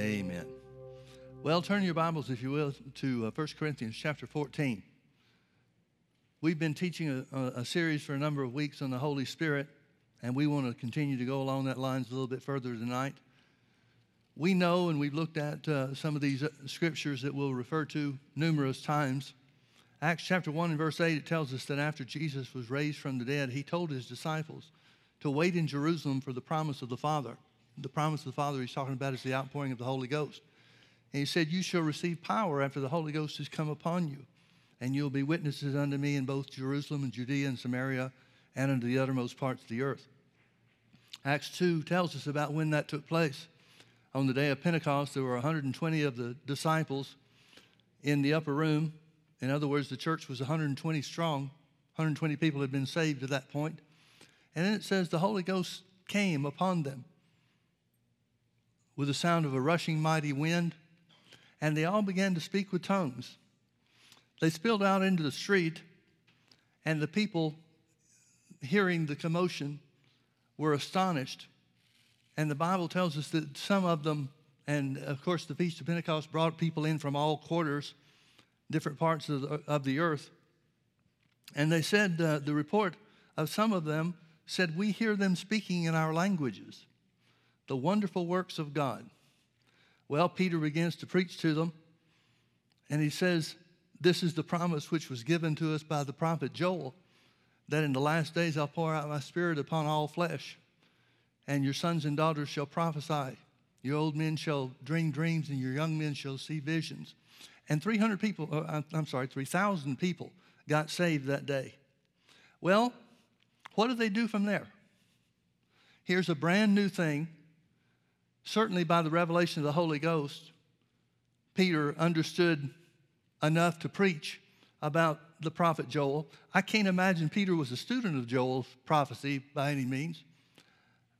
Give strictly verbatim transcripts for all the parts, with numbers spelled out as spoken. Amen. Well, turn your Bibles, if you will, to uh, First Corinthians chapter fourteen. We've been teaching a, a series for a number of weeks on the Holy Spirit, and we want to continue to go along that lines a little bit further tonight. We know, and we've looked at uh, some of these scriptures that we'll refer to numerous times. Acts chapter one and verse eight, it tells us that after Jesus was raised from the dead, he told his disciples to wait in Jerusalem for the promise of the Father. The promise of the Father he's talking about is the outpouring of the Holy Ghost. And he said, you shall receive power after the Holy Ghost has come upon you, and you'll be witnesses unto me in both Jerusalem and Judea and Samaria and unto the uttermost parts of the earth. Acts two tells us about when that took place. On the day of Pentecost, there were one hundred twenty of the disciples in the upper room. In other words, the church was one hundred twenty strong. one hundred twenty people had been saved at that point. And then it says the Holy Ghost came upon them with the sound of a rushing mighty wind, and they all began to speak with tongues. They spilled out into the street, and the people, hearing the commotion, were astonished. And the Bible tells us that some of them, and of course the Feast of Pentecost brought people in from all quarters, different parts of the, of the earth. And they said, uh, the report of some of them said, we hear them speaking in our languages, the wonderful works of God. Well, Peter begins to preach to them, and he says, this is the promise which was given to us by the prophet Joel, that in the last days I'll pour out my spirit upon all flesh, and your sons and daughters shall prophesy, your old men shall dream dreams, and your young men shall see visions. And three hundred people, I'm sorry, three thousand people got saved that day. Well, what do they do from there? Here's a brand new thing. Certainly by the revelation of the Holy Ghost, Peter understood enough to preach about the prophet Joel. I can't imagine Peter was a student of Joel's prophecy by any means.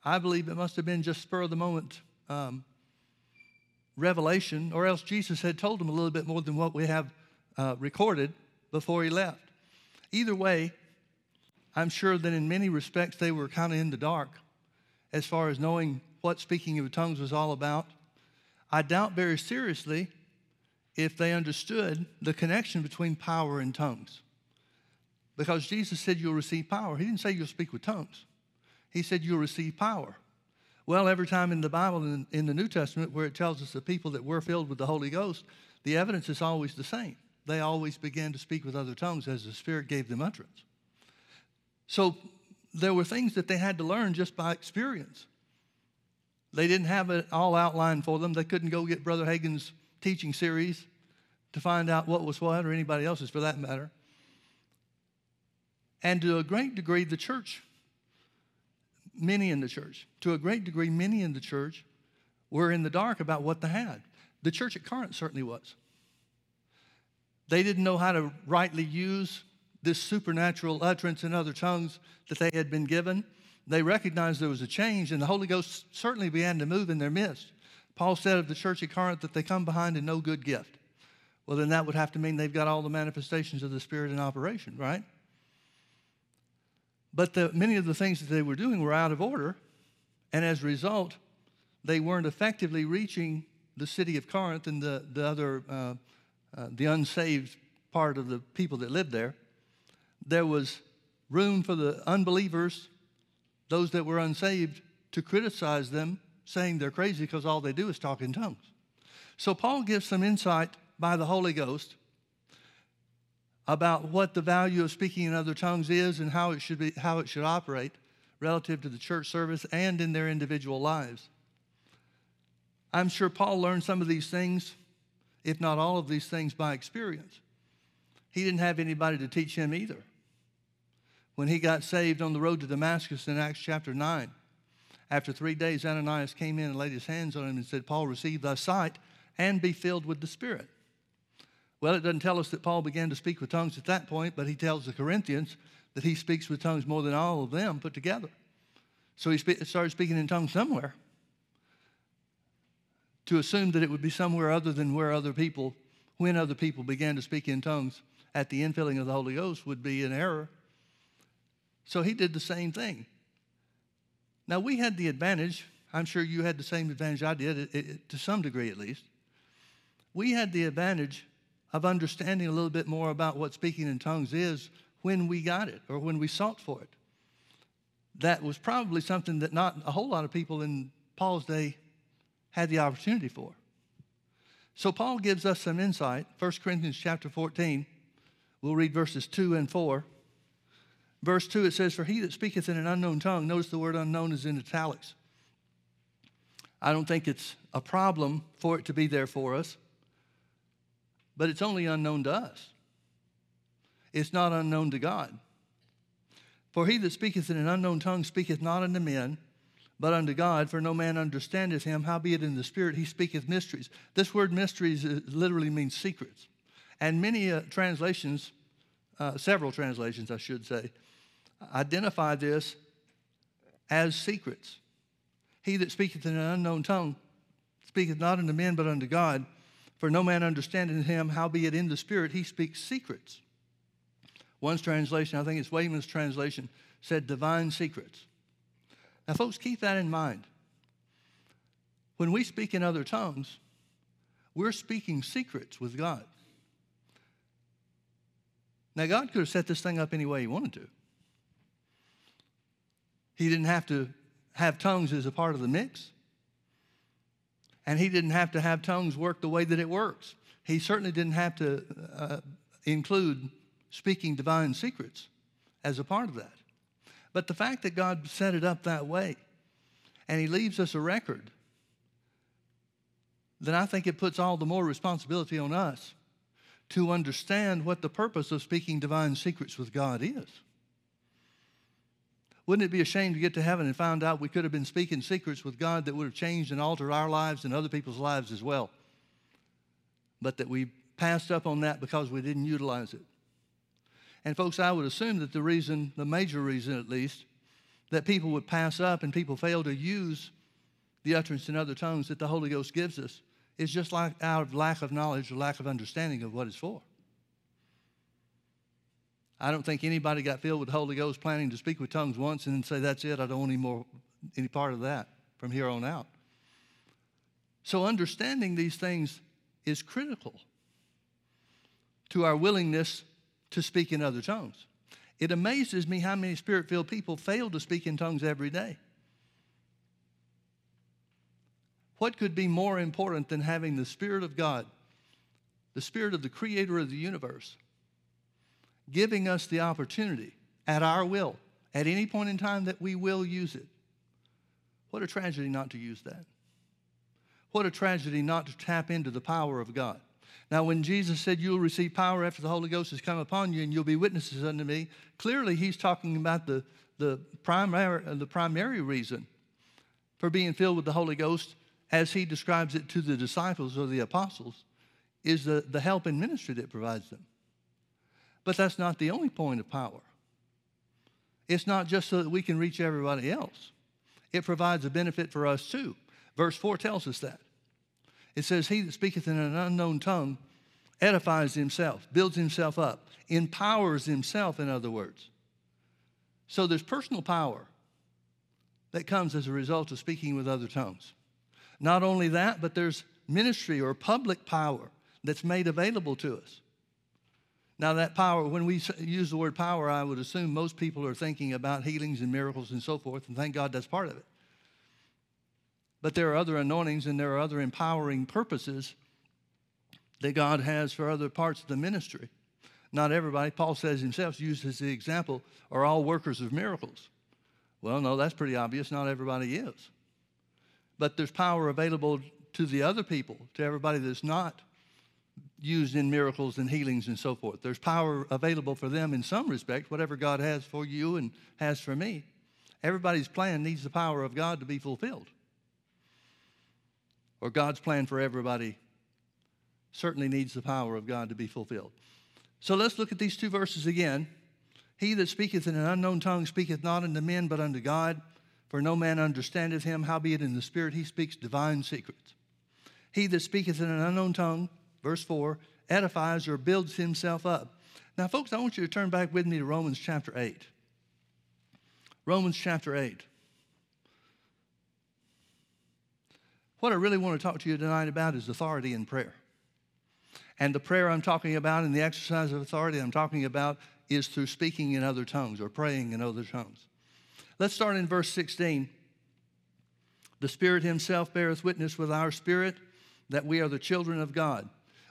I believe it must have been just spur of the moment um, revelation, or else Jesus had told him a little bit more than what we have uh, recorded before he left. Either way, I'm sure that in many respects they were kind of in the dark as far as knowing what speaking of tongues was all about. I doubt very seriously if they understood the connection between power and tongues, because Jesus said you'll receive power. He didn't say you'll speak with tongues. He said you'll receive power. Well, every time in the Bible, in, in the New Testament, where it tells us the people that were filled with the Holy Ghost, the evidence is always the same. They always began to speak with other tongues as the Spirit gave them utterance. So there were things that they had to learn just by experience. They didn't have it all outlined for them. They couldn't go get Brother Hagin's teaching series to find out what was what, or anybody else's for that matter. And to a great degree, the church, many in the church, to a great degree, many in the church were in the dark about what they had. The church at Corinth certainly was. They didn't know how to rightly use this supernatural utterance in other tongues that they had been given. They recognized there was a change, and the Holy Ghost certainly began to move in their midst. Paul said of the church at Corinth that they come behind in no good gift. Well, then that would have to mean they've got all the manifestations of the Spirit in operation, right? But the, many of the things that they were doing were out of order, and as a result, they weren't effectively reaching the city of Corinth and the, the other, uh, uh, the unsaved part of the people that lived there. There was room for the unbelievers, those that were unsaved, to criticize them, saying they're crazy because all they do is talk in tongues. So Paul gives some insight by the Holy Ghost about what the value of speaking in other tongues is and how it should be, how it should operate relative to the church service and in their individual lives. I'm sure Paul learned some of these things, if not all of these things, by experience. He didn't have anybody to teach him either. When he got saved on the road to Damascus in Acts chapter nine, after three days, Ananias came in and laid his hands on him and said, Paul, receive thy sight and be filled with the Spirit. Well, it doesn't tell us that Paul began to speak with tongues at that point, but he tells the Corinthians that he speaks with tongues more than all of them put together. So he spe- started speaking in tongues somewhere. To assume that it would be somewhere other than where other people, when other people began to speak in tongues at the infilling of the Holy Ghost, would be an error. So he did the same thing. Now, we had the advantage, I'm sure you had the same advantage I did, it, it, to some degree at least. We had the advantage of understanding a little bit more about what speaking in tongues is when we got it or when we sought for it. That was probably something that not a whole lot of people in Paul's day had the opportunity for. So Paul gives us some insight. First Corinthians chapter fourteen, we'll read verses two and four. Verse two, it says, "For he that speaketh in an unknown tongue," notice the word unknown is in italics. I don't think it's a problem for it to be there for us, but it's only unknown to us. It's not unknown to God. "For he that speaketh in an unknown tongue speaketh not unto men, but unto God, for no man understandeth him, howbeit in the Spirit he speaketh mysteries." This word mysteries literally means secrets. And many uh, translations, uh, several translations I should say, identify this as secrets. "He that speaketh in an unknown tongue speaketh not unto men, but unto God, for no man understandeth him, howbeit in the Spirit he speaks secrets." One's translation, I think it's Wayman's translation, said divine secrets. Now, folks, keep that in mind. When we speak in other tongues, we're speaking secrets with God. Now, God could have set this thing up any way he wanted to. He didn't have to have tongues as a part of the mix. And he didn't have to have tongues work the way that it works. He certainly didn't have to uh, include speaking divine secrets as a part of that. But the fact that God set it up that way and he leaves us a record, then I think it puts all the more responsibility on us to understand what the purpose of speaking divine secrets with God is. Wouldn't it be a shame to get to heaven and find out we could have been speaking secrets with God that would have changed and altered our lives and other people's lives as well, but that we passed up on that because we didn't utilize it? And folks, I would assume that the reason, the major reason at least, that people would pass up and people fail to use the utterance in other tongues that the Holy Ghost gives us is just like out of lack of knowledge or lack of understanding of what it's for. I don't think anybody got filled with the Holy Ghost planning to speak with tongues once and then say, "That's it, I don't want any more, any part of that from here on out." So understanding these things is critical to our willingness to speak in other tongues. It amazes me how many Spirit-filled people fail to speak in tongues every day. What could be more important than having the Spirit of God, the Spirit of the Creator of the universe, giving us the opportunity at our will, at any point in time that we will use it? What a tragedy not to use that. What a tragedy not to tap into the power of God. Now, when Jesus said, "You'll receive power after the Holy Ghost has come upon you, and you'll be witnesses unto me," clearly he's talking about the, the, primary, the primary reason for being filled with the Holy Ghost, as he describes it to the disciples or the apostles, is the, the help and ministry that provides them. But that's not the only point of power. It's not just so that we can reach everybody else. It provides a benefit for us too. Verse four tells us that. It says, "He that speaketh in an unknown tongue edifies himself," builds himself up, empowers himself, in other words. So there's personal power that comes as a result of speaking with other tongues. Not only that, but there's ministry or public power that's made available to us. Now that power, when we use the word power, I would assume most people are thinking about healings and miracles and so forth, and thank God that's part of it. But there are other anointings and there are other empowering purposes that God has for other parts of the ministry. Not everybody, Paul says himself, uses the example, are all workers of miracles. Well, no, that's pretty obvious. Not everybody is. But there's power available to the other people, to everybody that's not used in miracles and healings and so forth. There's power available for them in some respect, whatever God has for you and has for me. Everybody's plan needs the power of God to be fulfilled. Or God's plan for everybody certainly needs the power of God to be fulfilled. So let's look at these two verses again. "He that speaketh in an unknown tongue speaketh not unto men, but unto God, for no man understandeth him, howbeit in the Spirit he speaks divine secrets." He that speaketh in an unknown tongue, verse four, edifies or builds himself up. Now, folks, I want you to turn back with me to Romans chapter eight. Romans chapter eight. What I really want to talk to you tonight about is authority in prayer. And the prayer I'm talking about and the exercise of authority I'm talking about is through speaking in other tongues or praying in other tongues. Let's start in verse sixteen. The Spirit himself beareth witness with our spirit that we are the children of God.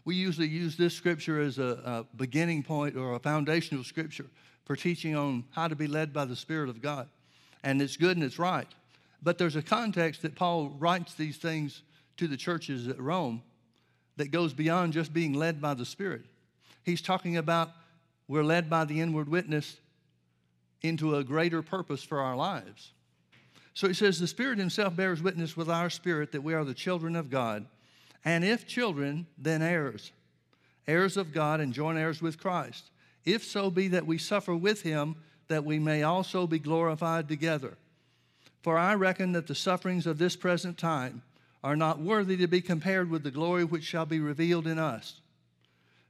We usually use this scripture as a, a beginning point or a foundational scripture for teaching on how to be led by the Spirit of God. And it's good and it's right. But there's a context that Paul writes these things to the churches at Rome that goes beyond just being led by the Spirit. He's talking about we're led by the inward witness into a greater purpose for our lives. So he says, the Spirit himself bears witness with our spirit that we are the children of God. And if children, then heirs, heirs of God and joint heirs with Christ. If so be that we suffer with him, that we may also be glorified together. For I reckon that the sufferings of this present time are not worthy to be compared with the glory which shall be revealed in us.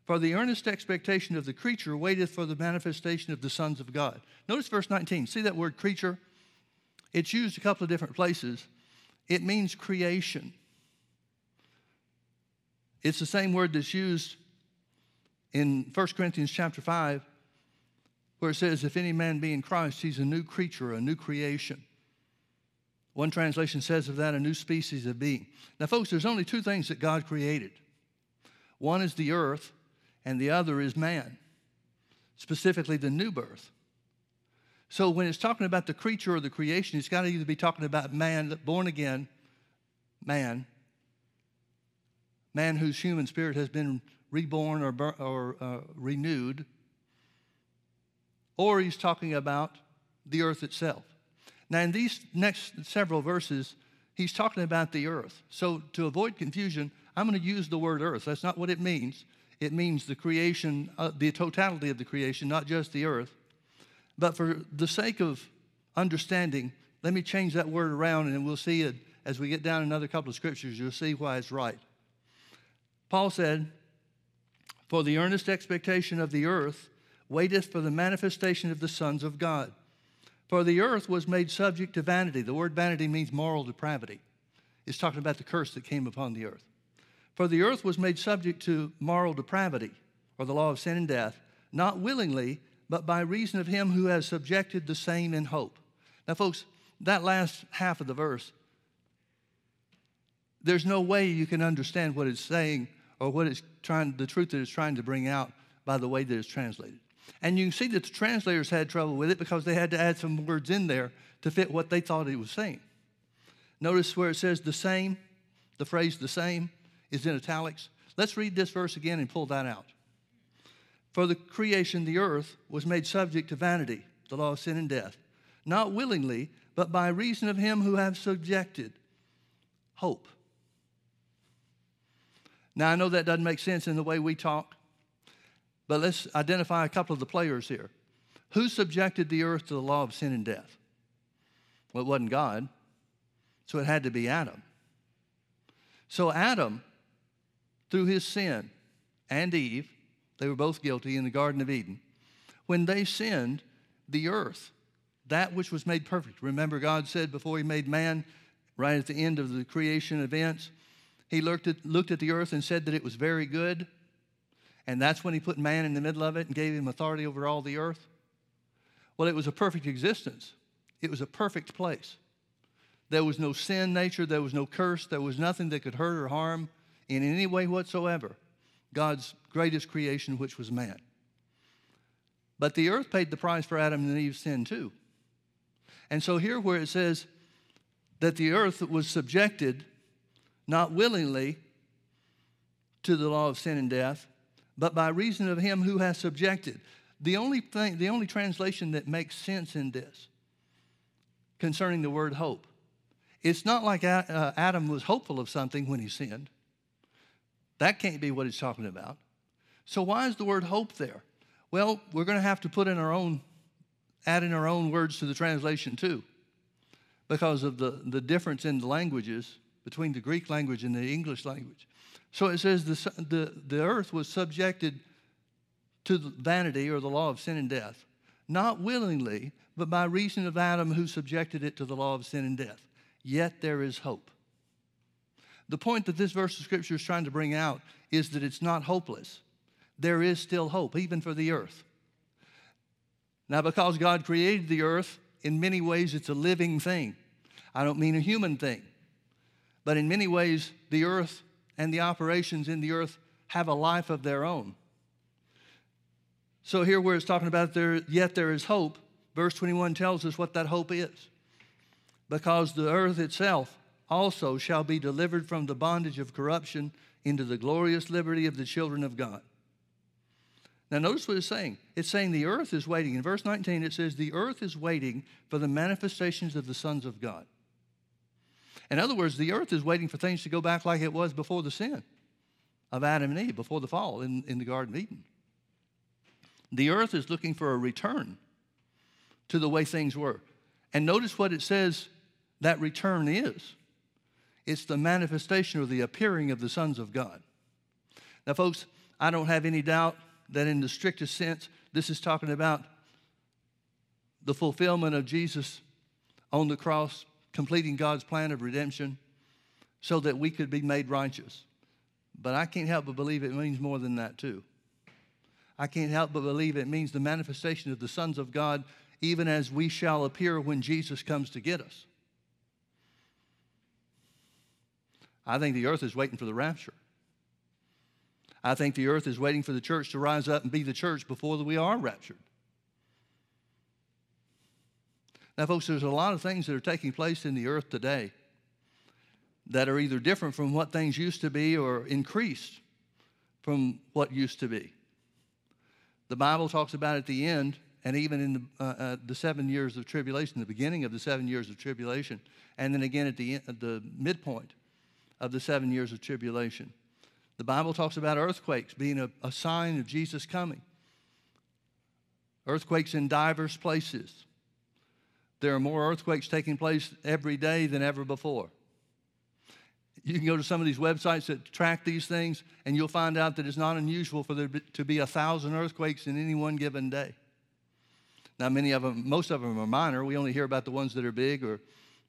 For the earnest expectation of the creature waiteth for the manifestation of the sons of God. Notice verse nineteen. See that word creature? It's used a couple of different places. It means creation. It's the same word that's used in First Corinthians chapter five, where it says, if any man be in Christ, he's a new creature, a new creation. One translation says of that, a new species of being. Now, folks, there's only two things that God created. One is the earth, and the other is man, specifically the new birth. So when it's talking about the creature or the creation, it's got to either be talking about man, born again, man, man whose human spirit has been reborn or, or uh, renewed, or he's talking about the earth itself. Now, in these next several verses, he's talking about the earth. So to avoid confusion, I'm going to use the word earth. That's not what it means. It means the creation, uh, the totality of the creation, not just the earth. But for the sake of understanding, let me change that word around, and we'll see it as we get down another couple of scriptures. You'll see why it's right. Paul said, for the earnest expectation of the earth waiteth for the manifestation of the sons of God. For the earth was made subject to vanity. The word vanity means moral depravity. It's talking about the curse that came upon the earth. For the earth was made subject to moral depravity, or the law of sin and death, not willingly, but by reason of him who has subjected the same in hope. Now, folks, that last half of the verse, there's no way you can understand what it's saying or what it's trying, the truth that it's trying to bring out by the way that it's translated. And you can see that the translators had trouble with it because they had to add some words in there to fit what they thought it was saying. Notice where it says the same, the phrase the same is in italics. Let's read this verse again and pull that out. For the creation, the earth, was made subject to vanity, the law of sin and death, not willingly, but by reason of him who have subjected hope. Now, I know that doesn't make sense in the way we talk, but let's identify a couple of the players here. Who subjected the earth to the law of sin and death? Well, it wasn't God, so it had to be Adam. So Adam, through his sin, and Eve, they were both guilty in the Garden of Eden. When they sinned, the earth, that which was made perfect. Remember, God said before he made man, right at the end of the creation events, he looked at, looked at the earth and said that it was very good. And that's when he put man in the middle of it and gave him authority over all the earth. Well, it was a perfect existence. It was a perfect place. There was no sin nature. There was no curse. There was nothing that could hurt or harm in any way whatsoever. God's greatest creation, which was man. But the earth paid the price for Adam and Eve's sin too. And so here where it says that the earth was subjected, not willingly, to the law of sin and death, but by reason of him who has subjected. The only thing, the only translation that makes sense in this concerning the word hope, it's not like Adam was hopeful of something when he sinned. That can't be what he's talking about. So why is the word hope there? Well, we're going to have to put in our own, add in our own words to the translation too, because of the, the difference in the languages between the Greek language and the English language. So it says the, the, the earth was subjected to the vanity or the law of sin and death, not willingly, but by reason of Adam who subjected it to the law of sin and death. Yet there is hope. The point that this verse of Scripture is trying to bring out is that it's not hopeless. There is still hope, even for the earth. Now, because God created the earth, in many ways it's a living thing. I don't mean a human thing. But in many ways, the earth and the operations in the earth have a life of their own. So here where it's talking about there, yet there is hope, verse twenty-one tells us what that hope is. Because the earth itself also shall be delivered from the bondage of corruption into the glorious liberty of the children of God. Now notice what it's saying. It's saying the earth is waiting. In verse nineteen it says the earth is waiting for the manifestations of the sons of God. In other words, the earth is waiting for things to go back like it was before the sin of Adam and Eve, before the fall in, in the Garden of Eden. The earth is looking for a return to the way things were. And notice what it says that return is. It's the manifestation or the appearing of the sons of God. Now, folks, I don't have any doubt that in the strictest sense, this is talking about the fulfillment of Jesus on the cross, completing God's plan of redemption so that we could be made righteous. But I can't help but believe it means more than that, too. I can't help but believe it means the manifestation of the sons of God, even as we shall appear when Jesus comes to get us. I think the earth is waiting for the rapture. I think the earth is waiting for the church to rise up and be the church before we are raptured. Now, folks, there's a lot of things that are taking place in the earth today that are either different from what things used to be or increased from what used to be. The Bible talks about at the end, and even in the, uh, uh, the seven years of tribulation, the beginning of the seven years of tribulation, and then again at the, end, at the midpoint of the seven years of tribulation. The Bible talks about earthquakes being a, a sign of Jesus coming. Earthquakes in diverse places. There are more earthquakes taking place every day than ever before. You can go to some of these websites that track these things, and you'll find out that it's not unusual for there to be a thousand earthquakes in any one given day. Now, many of them, most of them are minor. We only hear about the ones that are big or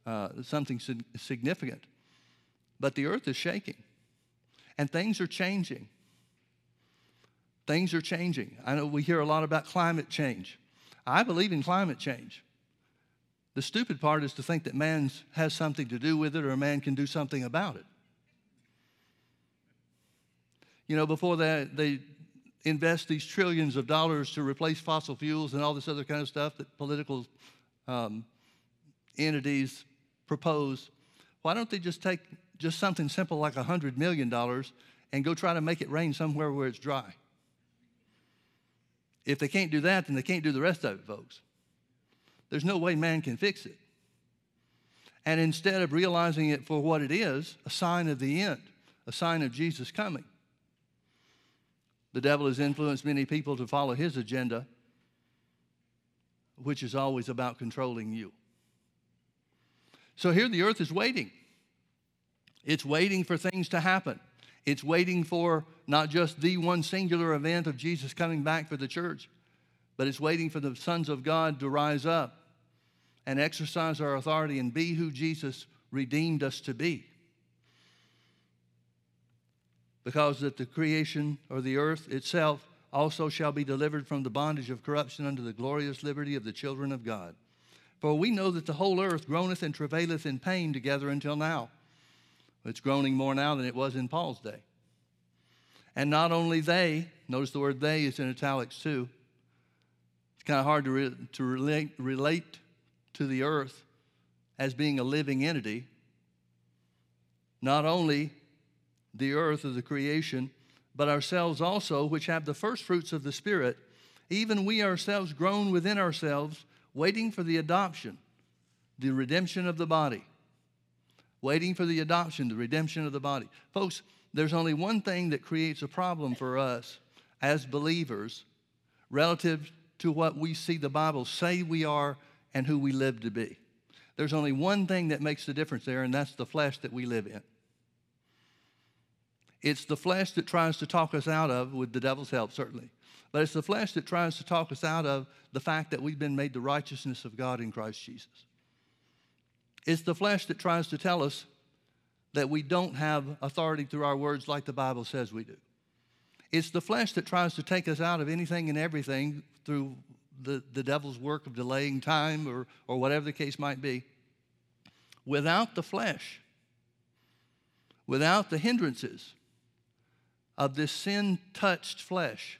uh, something significant. But the earth is shaking, and things are changing. Things are changing. I know we hear a lot about climate change. I believe in climate change. The stupid part is to think that man has something to do with it or man can do something about it. You know, before they, they invest these trillions of dollars to replace fossil fuels and all this other kind of stuff that political um, entities propose, why don't they just take just something simple like one hundred million dollars and go try to make it rain somewhere where it's dry? If they can't do that, then they can't do the rest of it, folks. There's no way man can fix it. And instead of realizing it for what it is, a sign of the end, a sign of Jesus coming, the devil has influenced many people to follow his agenda, which is always about controlling you. So here the earth is waiting. It's waiting for things to happen. It's waiting for not just the one singular event of Jesus coming back for the church, but it's waiting for the sons of God to rise up and exercise our authority and be who Jesus redeemed us to be. Because that the creation or the earth itself also shall be delivered from the bondage of corruption unto the glorious liberty of the children of God. For we know that the whole earth groaneth and travaileth in pain together until now. It's groaning more now than it was in Paul's day. And not only they, notice the word they is in italics too. It's kind of hard to, re- to relate, relate to the earth as being a living entity. Not only the earth of the creation, but ourselves also, which have the first fruits of the Spirit, even we ourselves groan within ourselves, waiting for the adoption, the redemption of the body. Waiting for the adoption, the redemption of the body. Folks, there's only one thing that creates a problem for us as believers relative to to what we see the Bible say we are and who we live to be. There's only one thing that makes the difference there, and that's the flesh that we live in. It's the flesh that tries to talk us out of, with the devil's help certainly, but it's the flesh that tries to talk us out of the fact that we've been made the righteousness of God in Christ Jesus. It's the flesh that tries to tell us that we don't have authority through our words like the Bible says we do. It's the flesh that tries to take us out of anything and everything through the, the devil's work of delaying time or, or whatever the case might be. Without the flesh, without the hindrances of this sin-touched flesh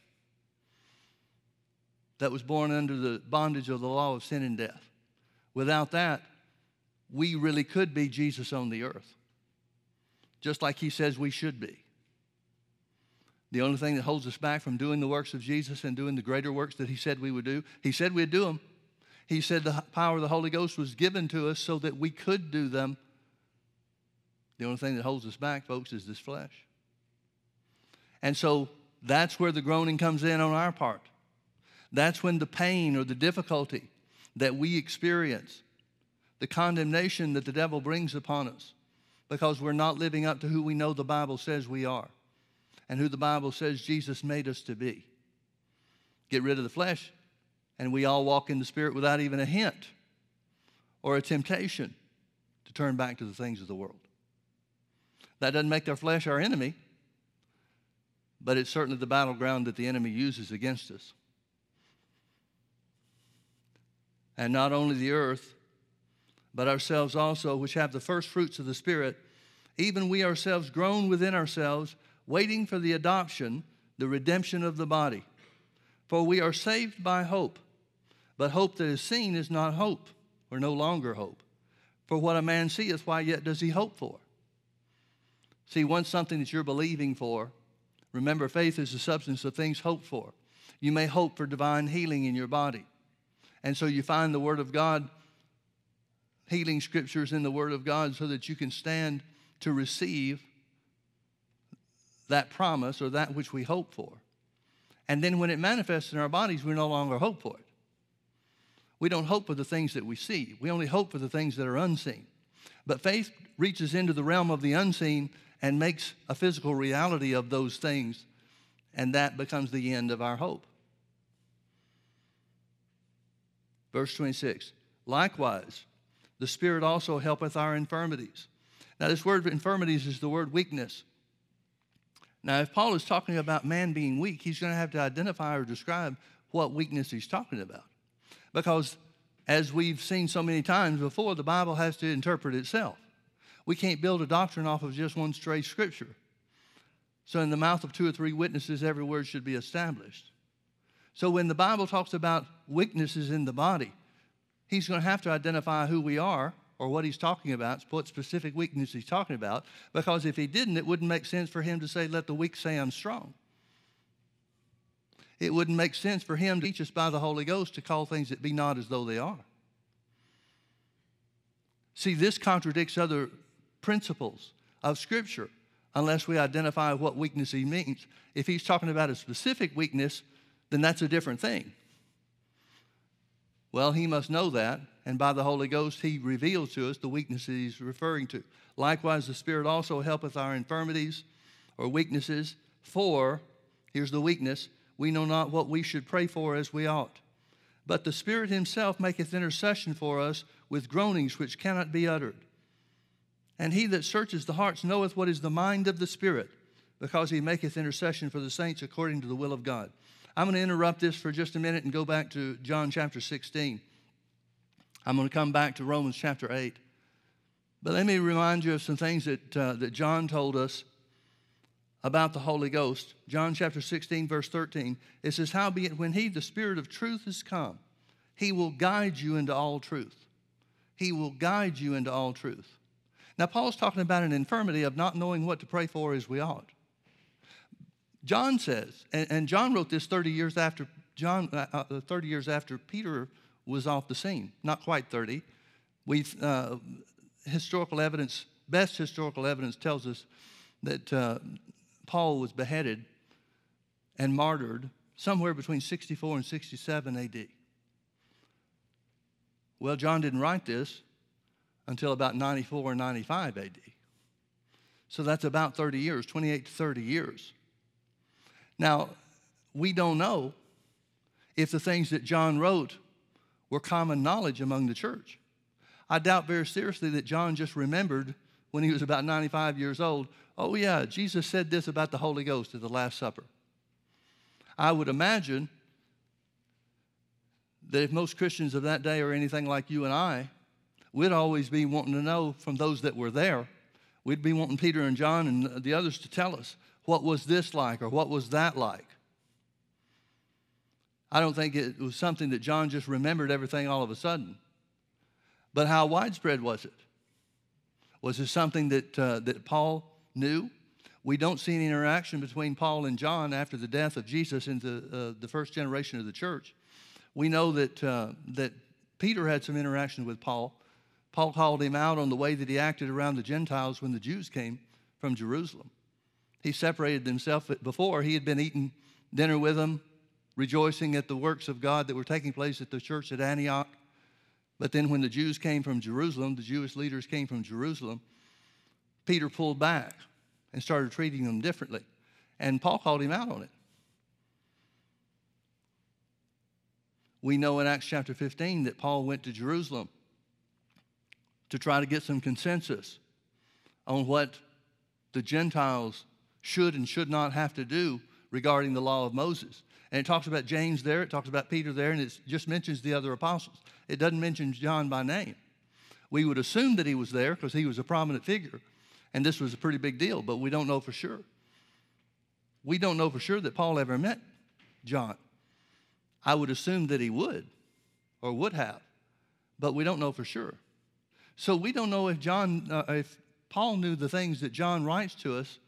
that was born under the bondage of the law of sin and death, without that, we really could be Jesus on the earth, just like he says we should be. The only thing that holds us back from doing the works of Jesus and doing the greater works that he said we would do, he said we'd do them. He said the power of the Holy Ghost was given to us so that we could do them. The only thing that holds us back, folks, is this flesh. And so that's where the groaning comes in on our part. That's when the pain or the difficulty that we experience, the condemnation that the devil brings upon us because we're not living up to who we know the Bible says we are and who the Bible says Jesus made us to be. Get rid of the flesh, and we all walk in the Spirit without even a hint or a temptation to turn back to the things of the world. That doesn't make our flesh our enemy, but it's certainly the battleground that the enemy uses against us. And not only the earth, but ourselves also, which have the first fruits of the Spirit, even we ourselves groan within ourselves, waiting for the adoption, the redemption of the body. For we are saved by hope, but hope that is seen is not hope, or no longer hope. For what a man seeth, why yet does he hope for? See, once something that you're believing for, remember, faith is the substance of things hoped for. You may hope for divine healing in your body. And so you find the Word of God, healing scriptures in the Word of God, so that you can stand to receive that promise or that which we hope for. And then when it manifests in our bodies, we no longer hope for it. We don't hope for the things that we see. We only hope for the things that are unseen. But faith reaches into the realm of the unseen and makes a physical reality of those things, and that becomes the end of our hope. Verse twenty-six, likewise, the Spirit also helpeth our infirmities. Now, this word infirmities is the word weakness. Now, if Paul is talking about man being weak, he's going to have to identify or describe what weakness he's talking about. Because as we've seen so many times before, the Bible has to interpret itself. We can't build a doctrine off of just one stray scripture. So in the mouth of two or three witnesses, every word should be established. So when the Bible talks about weaknesses in the body, he's going to have to identify who we are or what he's talking about, what specific weakness he's talking about, because if he didn't, it wouldn't make sense for him to say, let the weak say I'm strong. It wouldn't make sense for him to teach us by the Holy Ghost to call things that be not as though they are. See, this contradicts other principles of Scripture unless we identify what weakness he means. If he's talking about a specific weakness, then that's a different thing. Well, he must know that, and by the Holy Ghost, he reveals to us the weaknesses he's referring to. Likewise, the Spirit also helpeth our infirmities or weaknesses, for, here's the weakness, we know not what we should pray for as we ought. But the Spirit himself maketh intercession for us with groanings which cannot be uttered. And he that searches the hearts knoweth what is the mind of the Spirit, because he maketh intercession for the saints according to the will of God. I'm going to interrupt this for just a minute and go back to John chapter sixteen. I'm going to come back to Romans chapter eight. But let me remind you of some things that, uh, that John told us about the Holy Ghost. John chapter sixteen, verse thirteen. It says, howbeit when he, the Spirit of truth, is come, he will guide you into all truth. He will guide you into all truth. Now, Paul's talking about an infirmity of not knowing what to pray for as we ought. John says, and, and John wrote this thirty years after John, uh, thirty years after Peter was off the scene. Not quite thirty. We've uh, historical evidence, best historical evidence tells us that uh, Paul was beheaded and martyred somewhere between sixty-four and sixty-seven A D. Well, John didn't write this until about ninety-four or ninety-five A D. So that's about thirty years, twenty-eight to thirty years. Now, we don't know if the things that John wrote were common knowledge among the church. I doubt very seriously that John just remembered when he was about ninety-five years old, oh yeah, Jesus said this about the Holy Ghost at the Last Supper. I would imagine that if most Christians of that day are anything like you and I, we'd always be wanting to know from those that were there. We'd be wanting Peter and John and the others to tell us, what was this like or what was that like? I don't think it was something that John just remembered everything all of a sudden. But how widespread was it? Was it something that, uh, that Paul knew? We don't see any interaction between Paul and John after the death of Jesus in the, uh, the first generation of the church. We know that, uh, that Peter had some interaction with Paul. Paul called him out on the way that he acted around the Gentiles when the Jews came from Jerusalem. He separated himself. Before, he had been eating dinner with them, rejoicing at the works of God that were taking place at the church at Antioch. But then when the Jews came from Jerusalem, the Jewish leaders came from Jerusalem, Peter pulled back and started treating them differently. And Paul called him out on it. We know in Acts chapter fifteen that Paul went to Jerusalem to try to get some consensus on what the Gentiles should and should not have to do regarding the law of Moses. And it talks about James there, it talks about Peter there, and it just mentions the other apostles. It doesn't mention John by name. We would assume that he was there because he was a prominent figure, and this was a pretty big deal, but we don't know for sure. We don't know for sure that Paul ever met John. I would assume that he would or would have, but we don't know for sure. So we don't know if John, uh, if Paul knew the things that John writes to us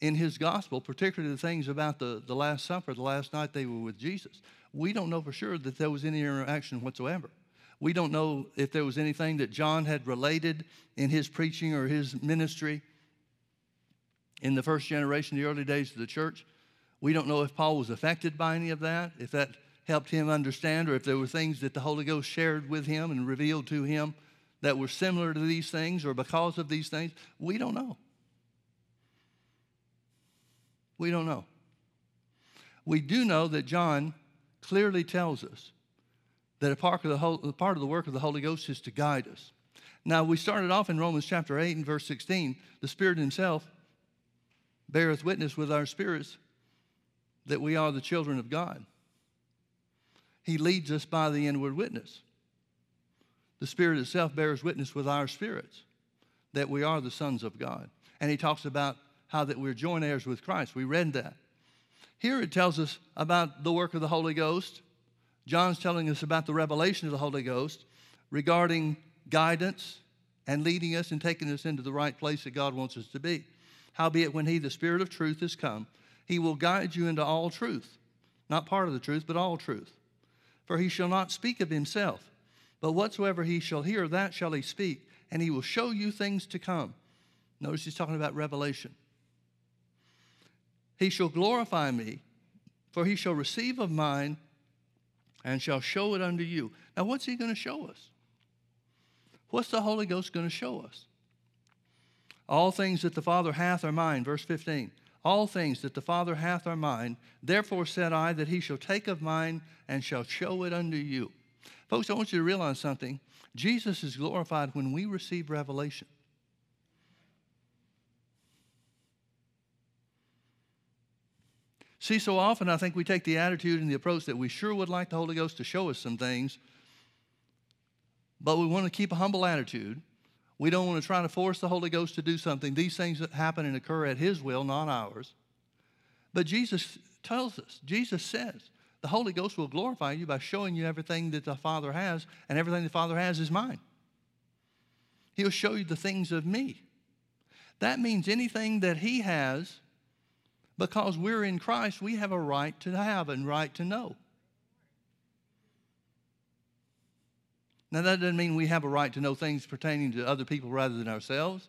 in his gospel, particularly the things about the, the Last Supper, the last night they were with Jesus. We don't know for sure that there was any interaction whatsoever. We don't know if there was anything that John had related in his preaching or his ministry in the first generation, the early days of the church. We don't know if Paul was affected by any of that, if that helped him understand, or if there were things that the Holy Ghost shared with him and revealed to him that were similar to these things or because of these things. We don't know. We don't know. We do know that John clearly tells us that a part of the whole, part of the work of the Holy Ghost is to guide us. Now, we started off in Romans chapter eight and verse sixteen. The Spirit himself beareth witness with our spirits that we are the children of God. He leads us by the inward witness. The Spirit itself bears witness with our spirits that we are the sons of God. And he talks about how that we're joint heirs with Christ. We read that. Here it tells us about the work of the Holy Ghost. John's telling us about the revelation of the Holy Ghost regarding guidance and leading us and taking us into the right place that God wants us to be. Howbeit, when he, the Spirit of truth, is come, he will guide you into all truth. Not part of the truth, but all truth. For he shall not speak of himself, but whatsoever he shall hear, that shall he speak, and he will show you things to come. Notice he's talking about revelation. He shall glorify me, for he shall receive of mine and shall show it unto you. Now, what's he going to show us? What's the Holy Ghost going to show us? All things that the Father hath are mine. Verse fifteen. All things that the Father hath are mine. Therefore said I that he shall take of mine and shall show it unto you. Folks, I want you to realize something. Jesus is glorified when we receive revelation. See, so often I think we take the attitude and the approach that we sure would like the Holy Ghost to show us some things, but we want to keep a humble attitude. We don't want to try to force the Holy Ghost to do something. These things happen and occur at his will, not ours. But Jesus tells us, Jesus says, the Holy Ghost will glorify you by showing you everything that the Father has, and everything the Father has is mine. He'll show you the things of me. That means anything that he has. Because we're in Christ, we have a right to have and right to know. Now, that doesn't mean we have a right to know things pertaining to other people rather than ourselves.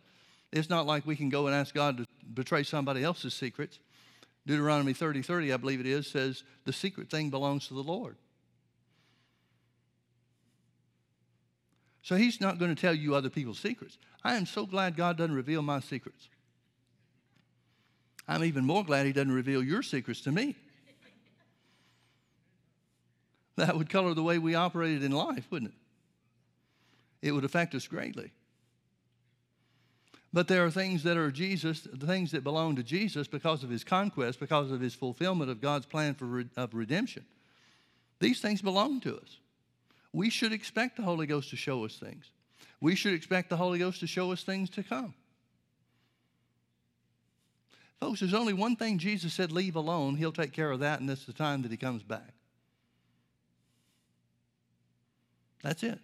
It's not like we can go and ask God to betray somebody else's secrets. Deuteronomy thirty thirty, I believe it is, says the secret thing belongs to the Lord. So he's not going to tell you other people's secrets. I am so glad God doesn't reveal my secrets. I'm even more glad he doesn't reveal your secrets to me. That would color the way we operated in life, wouldn't it? It would affect us greatly. But there are things that are Jesus, things that belong to Jesus because of his conquest, because of his fulfillment of God's plan for re- of redemption. These things belong to us. We should expect the Holy Ghost to show us things. We should expect the Holy Ghost to show us things to come. Folks, there's only one thing Jesus said, leave alone. He'll take care of that, and it's the time that he comes back. That's it.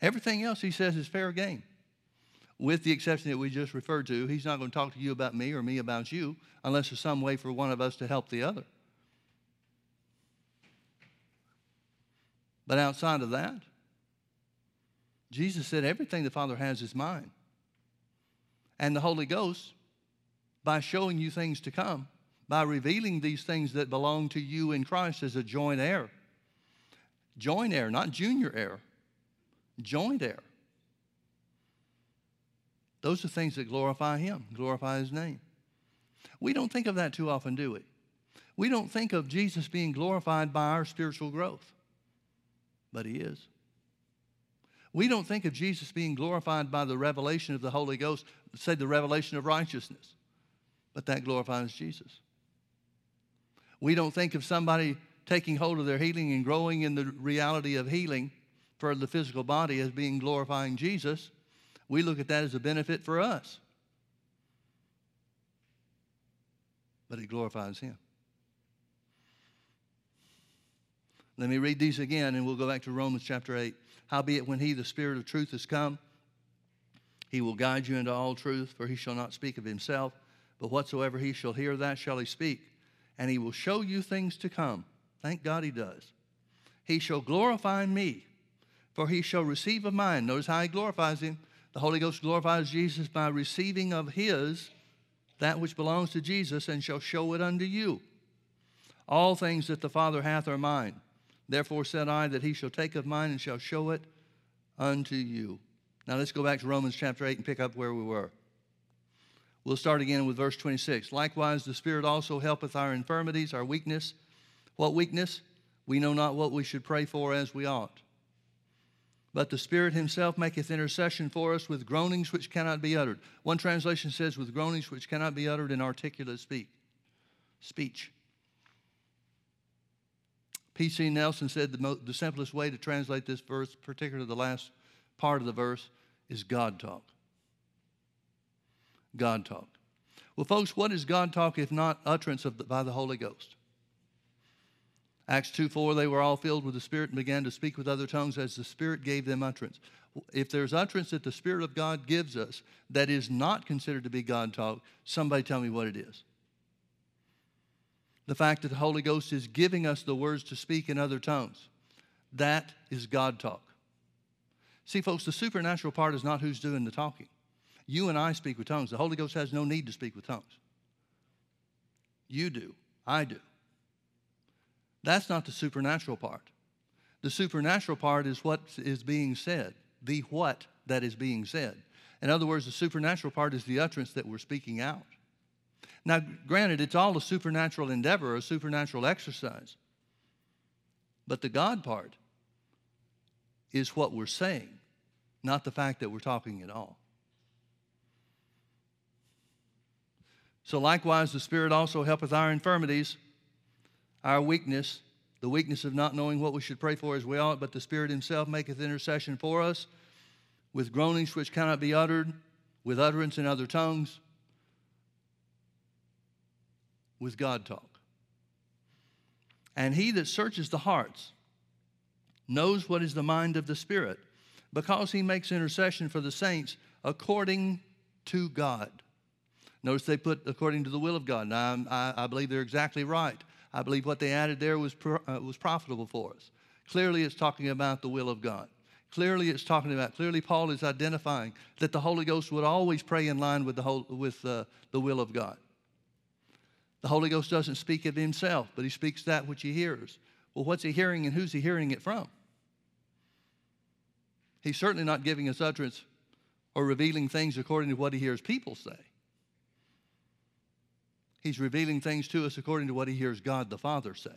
Everything else he says is fair game. With the exception that we just referred to, he's not going to talk to you about me or me about you unless there's some way for one of us to help the other. But outside of that, Jesus said everything the Father has is mine. And the Holy Ghost, by showing you things to come, by revealing these things that belong to you in Christ as a joint heir. Joint heir, not junior heir. Joint heir. Those are things that glorify him, glorify his name. We don't think of that too often, do we? We don't think of Jesus being glorified by our spiritual growth, but he is. We don't think of Jesus being glorified by the revelation of the Holy Ghost, say the revelation of righteousness, but that glorifies Jesus. We don't think of somebody taking hold of their healing and growing in the reality of healing for the physical body as being glorifying Jesus. We look at that as a benefit for us. But it glorifies him. Let me read these again, and we'll go back to Romans chapter eight. Howbeit, when he, the Spirit of truth, is come, he will guide you into all truth, for he shall not speak of himself, but whatsoever he shall hear, that shall he speak. And he will show you things to come. Thank God he does. He shall glorify me, for he shall receive of mine. Notice how he glorifies him. The Holy Ghost glorifies Jesus by receiving of his that which belongs to Jesus, and shall show it unto you. All things that the Father hath are mine. Therefore said I that he shall take of mine and shall show it unto you. Now let's go back to Romans chapter eight and pick up where we were. We'll start again with verse twenty-six. Likewise, the Spirit also helpeth our infirmities, our weakness. What weakness? We know not what we should pray for as we ought. But the Spirit himself maketh intercession for us with groanings which cannot be uttered. One translation says, with groanings which cannot be uttered in articulate speak, speech. P C Nelson said the, mo- the simplest way to translate this verse, particularly the last part of the verse, is God talk. God talk. Well, folks, what is God talk if not utterance of the, by the Holy Ghost? Acts two four, they were all filled with the Spirit and began to speak with other tongues as the Spirit gave them utterance. If there's utterance that the Spirit of God gives us that is not considered to be God talk, somebody tell me what it is. The fact that the Holy Ghost is giving us the words to speak in other tongues, that is God talk. See, folks, the supernatural part is not who's doing the talking. You and I speak with tongues. The Holy Ghost has no need to speak with tongues. You do. I do. That's not the supernatural part. The supernatural part is what is being said, the what that is being said. In other words, the supernatural part is the utterance that we're speaking out. Now, granted, it's all a supernatural endeavor, a supernatural exercise. But the God part is what we're saying, not the fact that we're talking at all. So likewise, the Spirit also helpeth our infirmities, our weakness, the weakness of not knowing what we should pray for as we ought, but the Spirit himself maketh intercession for us with groanings which cannot be uttered, with utterance in other tongues, with God talk. And he that searches the hearts knows what is the mind of the Spirit, because he makes intercession for the saints according to God. Notice they put according to the will of God. Now, I, I believe they're exactly right. I believe what they added there was, uh, was profitable for us. Clearly, it's talking about the will of God. Clearly, it's talking about, clearly Paul is identifying that the Holy Ghost would always pray in line with the whole, with uh, the will of God. The Holy Ghost doesn't speak of himself, but he speaks that which he hears. Well, what's he hearing and who's he hearing it from? He's certainly not giving us utterance or revealing things according to what he hears people say. He's revealing things to us according to what he hears God the Father say.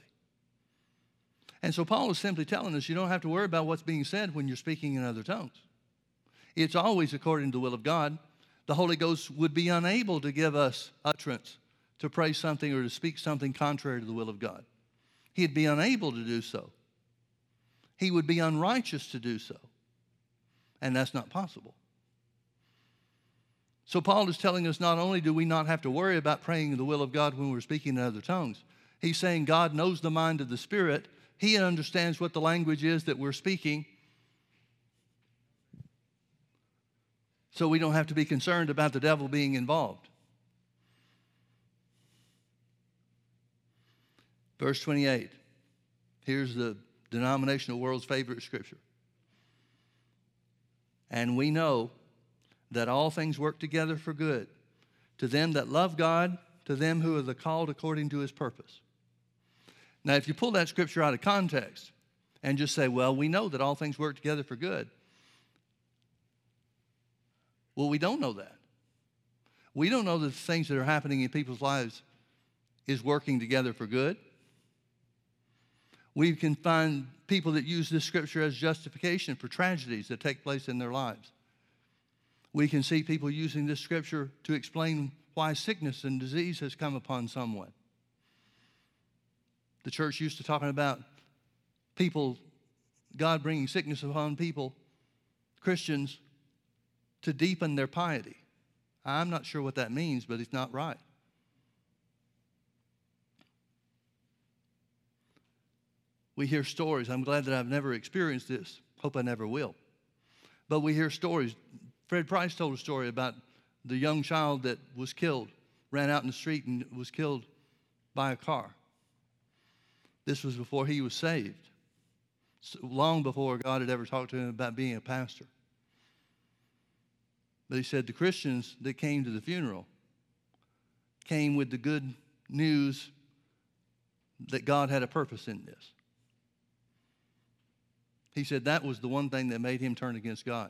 And so Paul is simply telling us you don't have to worry about what's being said when you're speaking in other tongues. It's always according to the will of God. the Holy Ghost would be unable to give us utterance to pray something or to speak something contrary to the will of God. He'd be unable to do so. He would be unrighteous to do so. And that's not possible. So Paul is telling us not only do we not have to worry about praying the will of God when we're speaking in other tongues, he's saying God knows the mind of the Spirit. He understands what the language is that we're speaking. So we don't have to be concerned about the devil being involved. Verse twenty-eight. Here's the denominational world's favorite scripture. And we know that all things work together for good to them that love God, to them who are the called according to his purpose. Now, if you pull that scripture out of context and just say, well, we know that all things work together for good. Well, we don't know that. We don't know that the things that are happening in people's lives is working together for good. We can find people that use this scripture as justification for tragedies that take place in their lives. We can see people using this scripture to explain why sickness and disease has come upon someone. The church used to talking about people, God bringing sickness upon people, Christians, to deepen their piety. I'm not sure what that means, but it's not right. We hear stories. I'm glad that I've never experienced this. Hope I never will. But we hear stories. Fred Price told a story about the young child that was killed, ran out in the street and was killed by a car. This was before he was saved, long before God had ever talked to him about being a pastor. But he said the Christians that came to the funeral came with the good news that God had a purpose in this. He said that was the one thing that made him turn against God.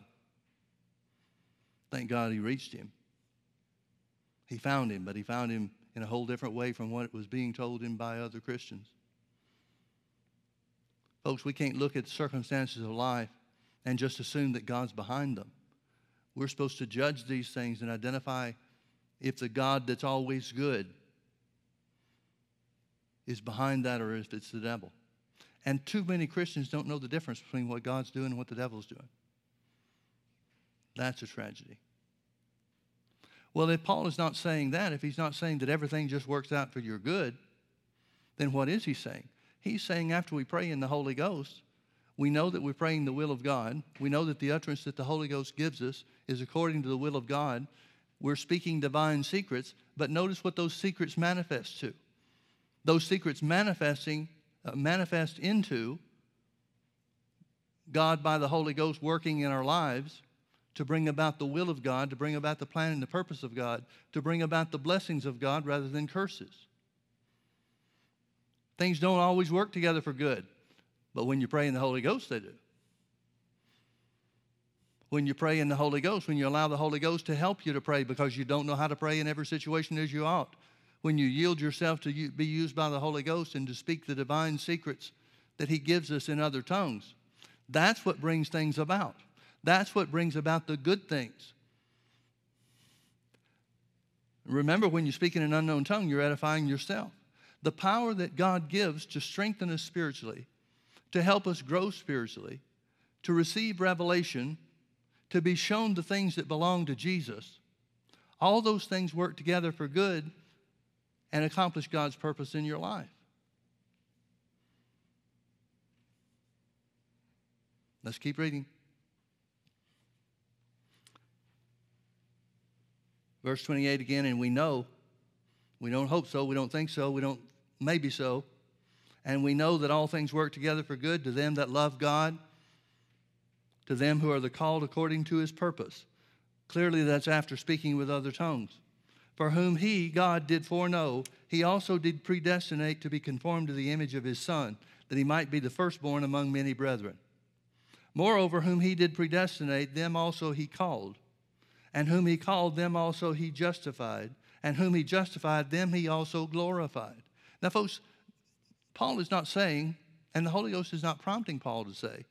Thank God he reached him. He found him, but he found him in a whole different way from what was being told him by other Christians. Folks, we can't look at the circumstances of life and just assume that God's behind them. We're supposed to judge these things and identify if the God that's always good is behind that or if it's the devil. And too many Christians don't know the difference between what God's doing and what the devil's doing. That's a tragedy. Well, if Paul is not saying that, if he's not saying that everything just works out for your good, then what is he saying? He's saying after we pray in the Holy Ghost, we know that we're praying the will of God. We know that the utterance that the Holy Ghost gives us is according to the will of God. We're speaking divine secrets, but notice what those secrets manifest to. Those secrets manifesting uh, manifest into God by the Holy Ghost working in our lives to bring about the will of God, to bring about the plan and the purpose of God, to bring about the blessings of God rather than curses. Things don't always work together for good, but when you pray in the Holy Ghost, they do. When you pray in the Holy Ghost, when you allow the Holy Ghost to help you to pray because you don't know how to pray in every situation as you ought, when you yield yourself to be used by the Holy Ghost and to speak the divine secrets that he gives us in other tongues, that's what brings things about. That's what brings about the good things. Remember, when you speak in an unknown tongue, you're edifying yourself. The power that God gives to strengthen us spiritually, to help us grow spiritually, to receive revelation, to be shown the things that belong to Jesus, all those things work together for good and accomplish God's purpose in your life. Let's keep reading. Verse twenty-eight again, and we know, we don't hope so, we don't think so, we don't maybe so. And we know that all things work together for good to them that love God, to them who are the called according to his purpose. Clearly that's after speaking with other tongues. For whom he, God, did foreknow, he also did predestinate to be conformed to the image of his Son, that he might be the firstborn among many brethren. Moreover, whom he did predestinate, them also he called. And whom he called, them also he justified. And whom he justified, them he also glorified. Now, folks, Paul is not saying, and the Holy Ghost is not prompting Paul to say,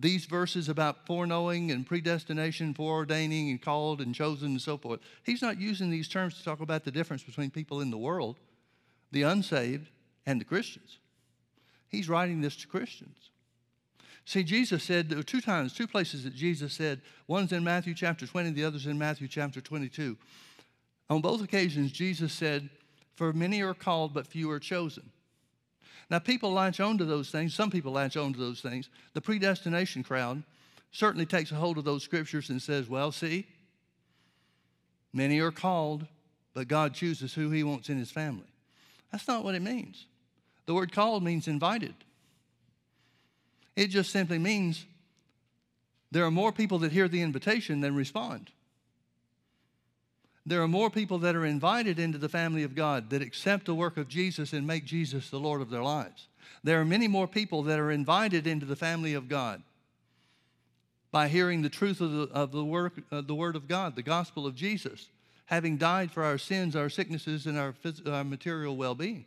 these verses about foreknowing and predestination, foreordaining and called and chosen and so forth, he's not using these terms to talk about the difference between people in the world, the unsaved, and the Christians. He's writing this to Christians. See, Jesus said, there were two times, two places that Jesus said, one's in Matthew chapter twenty, the other's in Matthew chapter twenty-two. On both occasions, Jesus said, for many are called, but few are chosen. Now, people latch on to those things. Some people latch on to those things. The predestination crowd certainly takes a hold of those scriptures and says, well, see, many are called, but God chooses who he wants in his family. That's not what it means. The word called means invited. It just simply means there are more people that hear the invitation than respond. There are more people that are invited into the family of God that accept the work of Jesus and make Jesus the Lord of their lives. There are many more people that are invited into the family of God by hearing the truth of the, of the, work, uh, the Word of God, the gospel of Jesus, having died for our sins, our sicknesses, and our, phys- our material well-being.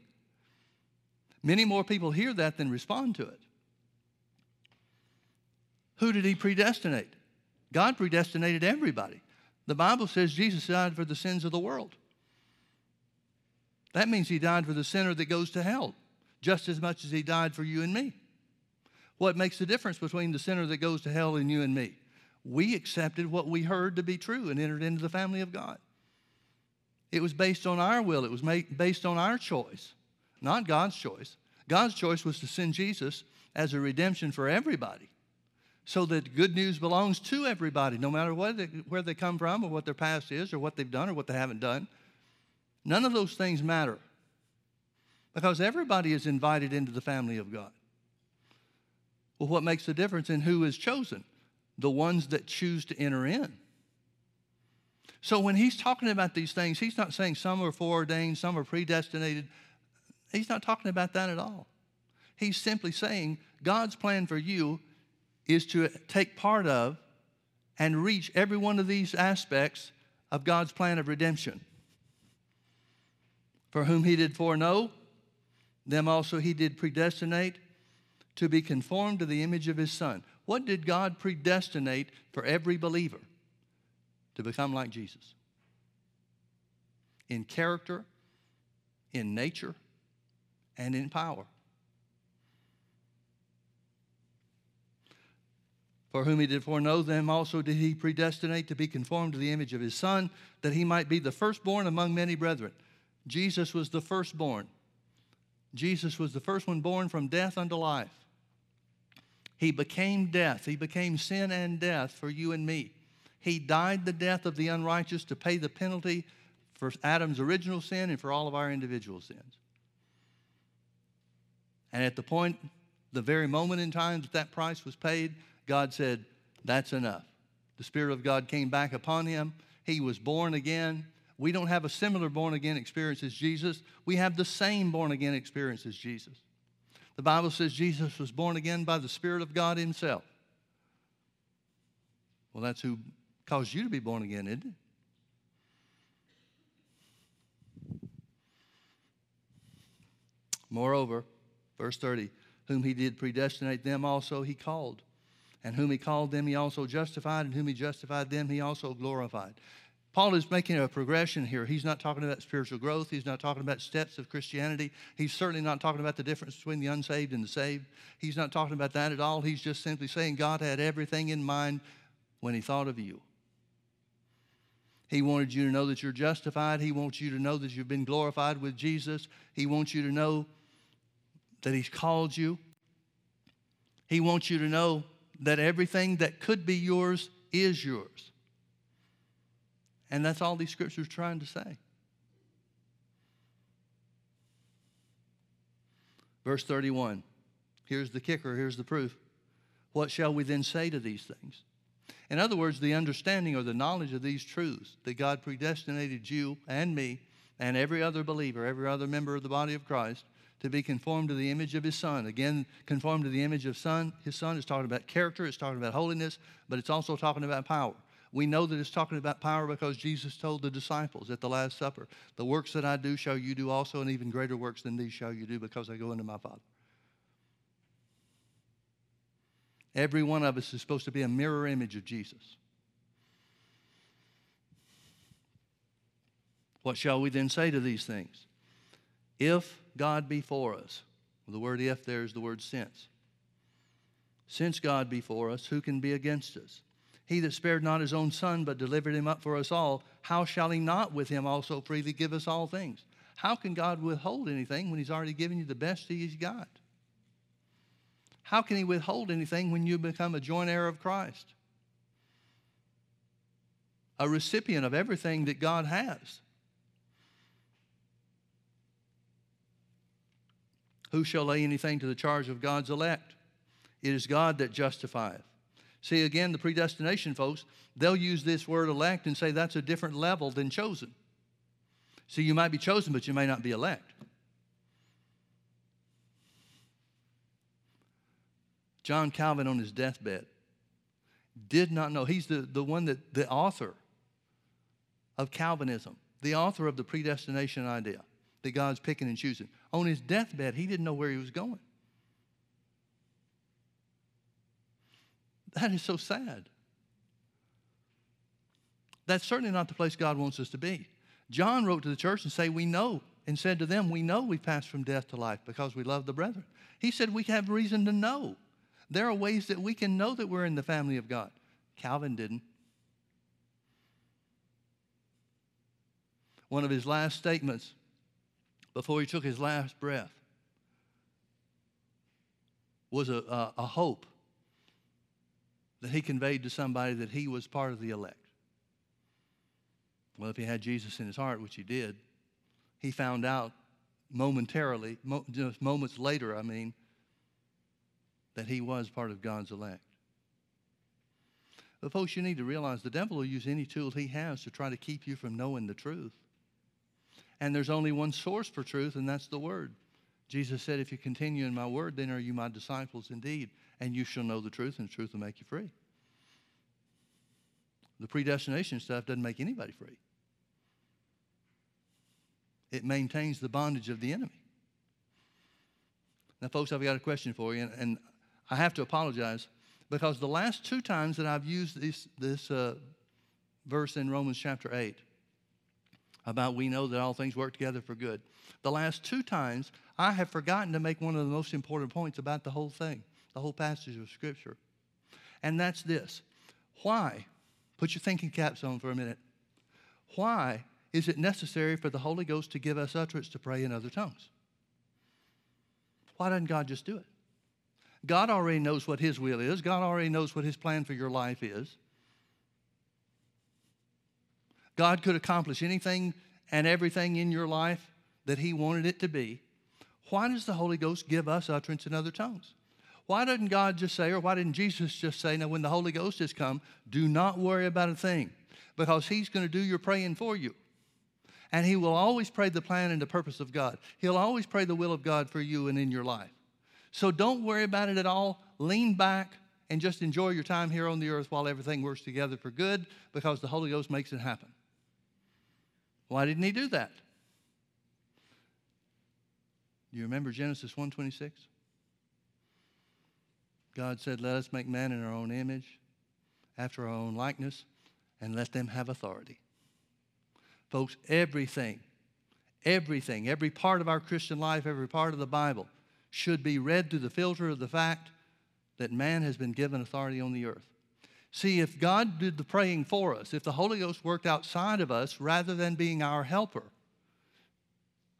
Many more people hear that than respond to it. Who did he predestinate? God predestinated everybody. The Bible says Jesus died for the sins of the world. That means he died for the sinner that goes to hell, just as much as he died for you and me. What makes the difference between the sinner that goes to hell and you and me? We accepted what we heard to be true and entered into the family of God. It was based on our will. It was made based on our choice, not God's choice. God's choice was to send Jesus as a redemption for everybody, so that good news belongs to everybody, no matter what they, where they come from or what their past is or what they've done or what they haven't done. None of those things matter, because everybody is invited into the family of God. Well, what makes the difference in who is chosen? The ones that choose to enter in. So when he's talking about these things, he's not saying some are foreordained, some are predestinated. He's not talking about that at all. He's simply saying God's plan for you is to take part of and reach every one of these aspects of God's plan of redemption. For whom he did foreknow, them also he did predestinate to be conformed to the image of his Son. What did God predestinate for every believer? To become like Jesus. In character, in nature, and in power. For whom he did foreknow, them also did he predestinate to be conformed to the image of his Son, that he might be the firstborn among many brethren. Jesus was the firstborn. Jesus was the first one born from death unto life. He became death. He became sin and death for you and me. He died the death of the unrighteous to pay the penalty for Adam's original sin and for all of our individual sins. And at the point, the very moment in time that that price was paid, God said, that's enough. The Spirit of God came back upon him. He was born again. We don't have a similar born-again experience as Jesus. We have the same born-again experience as Jesus. The Bible says Jesus was born again by the Spirit of God himself. Well, that's who caused you to be born again, isn't it? Moreover, verse thirty, whom he did predestinate, them also he called. And whom he called, them he also justified, and whom he justified, them he also glorified. Paul is making a progression here. He's not talking about spiritual growth. He's not talking about steps of Christianity. He's certainly not talking about the difference between the unsaved and the saved. He's not talking about that at all. He's just simply saying God had everything in mind when he thought of you. He wanted you to know that you're justified. He wants you to know that you've been glorified with Jesus. He wants you to know that he's called you. He wants you to know that everything that could be yours is yours. And that's all these scriptures are trying to say. Verse thirty-one. Here's the kicker. Here's the proof. What shall we then say to these things? In other words, the understanding or the knowledge of these truths, that God predestinated you and me and every other believer, every other member of the body of Christ, to be conformed to the image of his Son. Again, conformed to the image of Son. His Son is talking about character. It's talking about holiness. But it's also talking about power. We know that it's talking about power because Jesus told the disciples at the Last Supper, the works that I do shall you do also, and even greater works than these shall you do, because I go into my Father. Every one of us is supposed to be a mirror image of Jesus. What shall we then say to these things? If God be for us, well, the word if there is the word since. Since God be for us, who can be against us? He that spared not his own son, but delivered him up for us all, how shall he not with him also freely give us all things? How can God withhold anything when he's already given you the best he's got? How can he withhold anything when you become a joint heir of Christ? A recipient of everything that God has. Who shall lay anything to the charge of God's elect? It is God that justifieth. See, again, the predestination folks, they'll use this word elect and say that's a different level than chosen. See, you might be chosen, but you may not be elect. John Calvin on his deathbed did not know. He's the, the one that, the author of Calvinism, the author of the predestination idea, that God's picking and choosing. On his deathbed, he didn't know where he was going. That is so sad. That's certainly not the place God wants us to be. John wrote to the church and say, we know, and said to them, we know we passed from death to life because we love the brethren. He said we have reason to know. There are ways that we can know that we're in the family of God. Calvin didn't. One of his last statements before he took his last breath was a, a, a hope that he conveyed to somebody that he was part of the elect. Well, if he had Jesus in his heart, which he did, he found out momentarily, mo- just moments later, I mean, that he was part of God's elect. But folks, you need to realize the devil will use any tool he has to try to keep you from knowing the truth. And there's only one source for truth, and that's the word. Jesus said, if you continue in my word, then are you my disciples indeed, and you shall know the truth, and the truth will make you free. The predestination stuff doesn't make anybody free. It maintains the bondage of the enemy. Now, folks, I've got a question for you, and, and I have to apologize, because the last two times that I've used this, this uh, verse in Romans chapter eight, about we know that all things work together for good. The last two times, I have forgotten to make one of the most important points about the whole thing, the whole passage of Scripture. And that's this. Why, put your thinking caps on for a minute, why is it necessary for the Holy Ghost to give us utterance to pray in other tongues? Why doesn't God just do it? God already knows what his will is. God already knows what his plan for your life is. God could accomplish anything and everything in your life that he wanted it to be. Why does the Holy Ghost give us utterance in other tongues? Why doesn't God just say, or why didn't Jesus just say, now when the Holy Ghost has come, do not worry about a thing, because he's going to do your praying for you. And he will always pray the plan and the purpose of God. He'll always pray the will of God for you and in your life. So don't worry about it at all. Lean back and just enjoy your time here on the earth while everything works together for good, because the Holy Ghost makes it happen. Why didn't he do that? Do you remember Genesis one twenty-six? God said, let us make man in our own image, after our own likeness, and let them have authority. Folks, everything, everything, every part of our Christian life, every part of the Bible should be read through the filter of the fact that man has been given authority on the earth. See, if God did the praying for us, if the Holy Ghost worked outside of us rather than being our helper,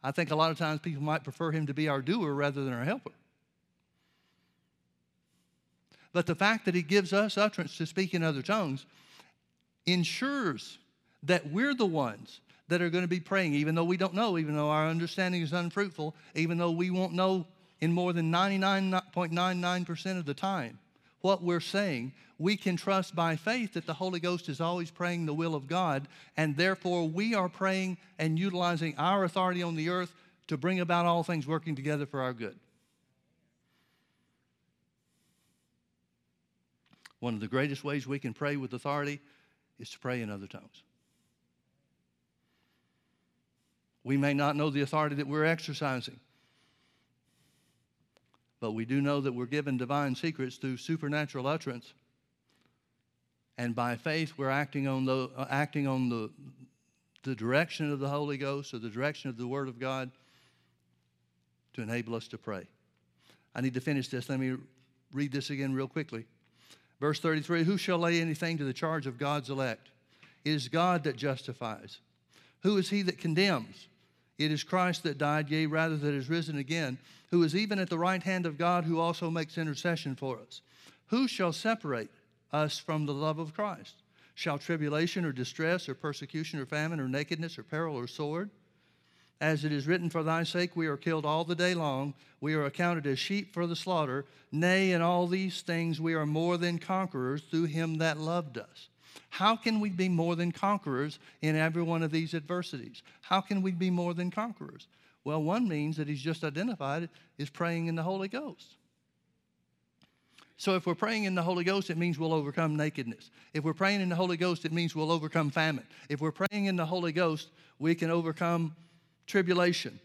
I think a lot of times people might prefer him to be our doer rather than our helper. But the fact that he gives us utterance to speak in other tongues ensures that we're the ones that are going to be praying, even though we don't know, even though our understanding is unfruitful, even though we won't know in more than ninety-nine point nine nine percent of the time what we're saying. We can trust by faith that the Holy Ghost is always praying the will of God, and therefore we are praying and utilizing our authority on the earth to bring about all things working together for our good. One of the greatest ways we can pray with authority is to pray in other tongues. We may not know the authority that we're exercising, But we do know that we're given divine secrets through supernatural utterance. And by faith, we're acting on the, uh, acting on the, the direction of the Holy Ghost or the direction of the Word of God to enable us to pray. I need to finish this. Let me read this again real quickly. Verse thirty-three, who shall lay anything to the charge of God's elect? It is God that justifies. Who is he that condemns? It is Christ that died, yea, rather that is risen again, who is even at the right hand of God, who also makes intercession for us. Who shall separate us from the love of Christ? Shall tribulation or distress or persecution or famine or nakedness or peril or sword? As it is written, for thy sake we are killed all the day long. We are accounted as sheep for the slaughter. Nay, in all these things we are more than conquerors through him that loved us. How can we be more than conquerors in every one of these adversities? How can we be more than conquerors? Well, one means that he's just identified is praying in the Holy Ghost. So if we're praying in the Holy Ghost, it means we'll overcome nakedness. If we're praying in the Holy Ghost, it means we'll overcome famine. If we're praying in the Holy Ghost, we can overcome tribulation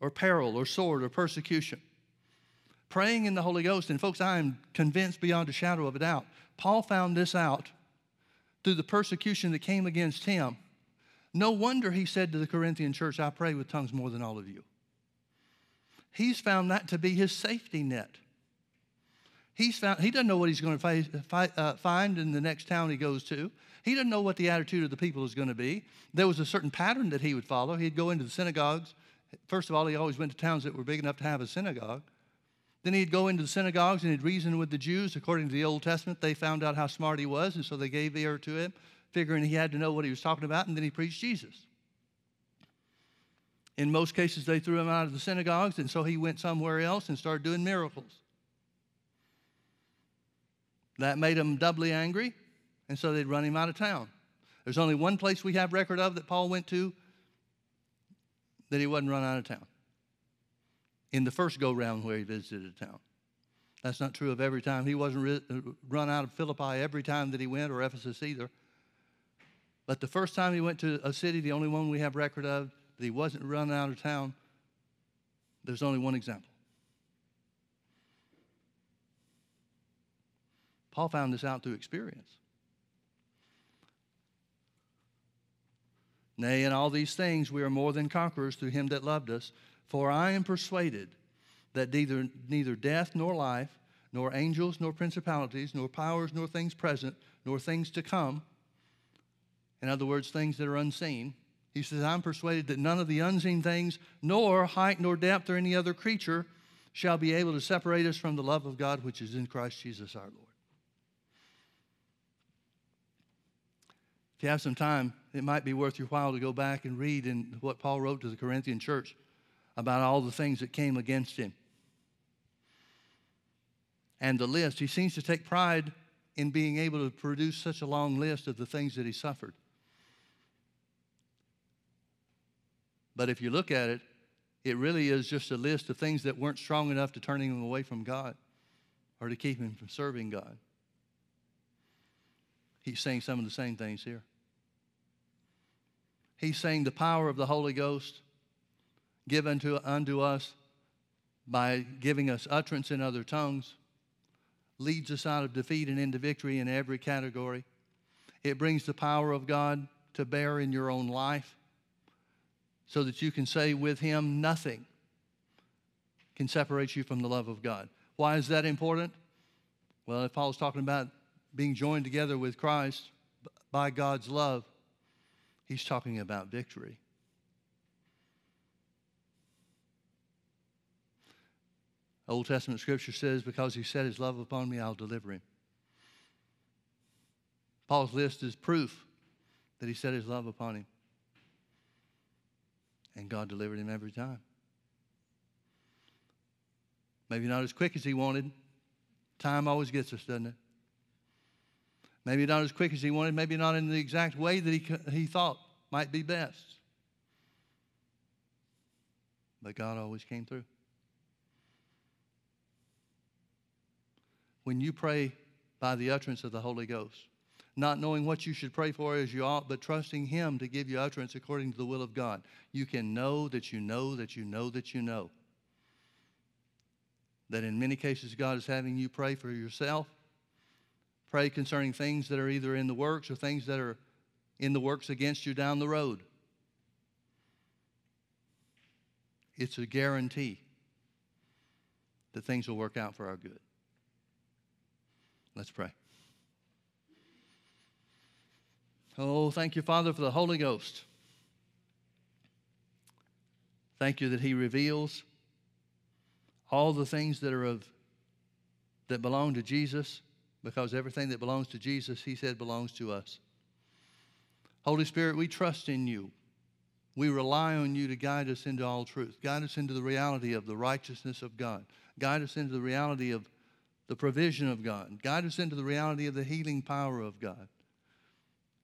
or peril or sword or persecution. Praying in the Holy Ghost, and folks, I am convinced beyond a shadow of a doubt, Paul found this out through the persecution that came against him. No wonder he said to the Corinthian church, I pray with tongues more than all of you. He's found that to be his safety net. He's found, he doesn't know what he's going to face, fight, uh, find in the next town he goes to. He doesn't know what the attitude of the people is going to be. There was a certain pattern that he would follow. He'd go into the synagogues. First of all, he always went to towns that were big enough to have a synagogue. Then he'd go into the synagogues and he'd reason with the Jews. According to the Old Testament, they found out how smart he was, and so they gave ear to him, figuring he had to know what he was talking about, and then he preached Jesus. In most cases, they threw him out of the synagogues, and so he went somewhere else and started doing miracles. That made him doubly angry, and so they'd run him out of town. There's only one place we have record of that Paul went to that he wasn't run out of town. In the first go-round where he visited a town. That's not true of every time. He wasn't re- run out of Philippi every time that he went, or Ephesus either. But the first time he went to a city, the only one we have record of, that he wasn't run out of town, there's only one example. Paul found this out through experience. Nay, in all these things we are more than conquerors through him that loved us. For I am persuaded that neither, neither death nor life, nor angels, nor principalities, nor powers, nor things present, nor things to come. In other words, things that are unseen. He says, I'm persuaded that none of the unseen things, nor height, nor depth, or any other creature shall be able to separate us from the love of God, which is in Christ Jesus our Lord. If you have some time, it might be worth your while to go back and read in what Paul wrote to the Corinthian church about all the things that came against him. And the list, he seems to take pride in being able to produce such a long list of the things that he suffered. But if you look at it, it really is just a list of things that weren't strong enough to turn him away from God or to keep him from serving God. He's saying some of the same things here. He's saying the power of the Holy Ghost given to, unto us by giving us utterance in other tongues, leads us out of defeat and into victory in every category. It brings the power of God to bear in your own life so that you can say with him, nothing can separate you from the love of God. Why is that important? Well, if Paul's talking about being joined together with Christ by God's love, he's talking about victory. Old Testament scripture says, because he set his love upon me, I'll deliver him. Paul's list is proof that he set his love upon him. And God delivered him every time. Maybe not as quick as he wanted. Time always gets us, doesn't it? Maybe not as quick as he wanted. Maybe not in the exact way that he, he thought might be best. But God always came through. When you pray by the utterance of the Holy Ghost, not knowing what you should pray for as you ought, but trusting him to give you utterance according to the will of God, you can know that you know that you know that you know that in many cases God is having you pray for yourself. Pray concerning things that are either in the works or things that are in the works against you down the road. It's a guarantee that things will work out for our good. Let's pray. Oh, thank you, Father, for the Holy Ghost. Thank you that He reveals all the things that are of that belong to Jesus, because everything that belongs to Jesus, He said, belongs to us. Holy Spirit, we trust in You. We rely on You to guide us into all truth. Guide us into the reality of the righteousness of God. Guide us into the reality of the provision of God. Guide us into the reality of the healing power of God.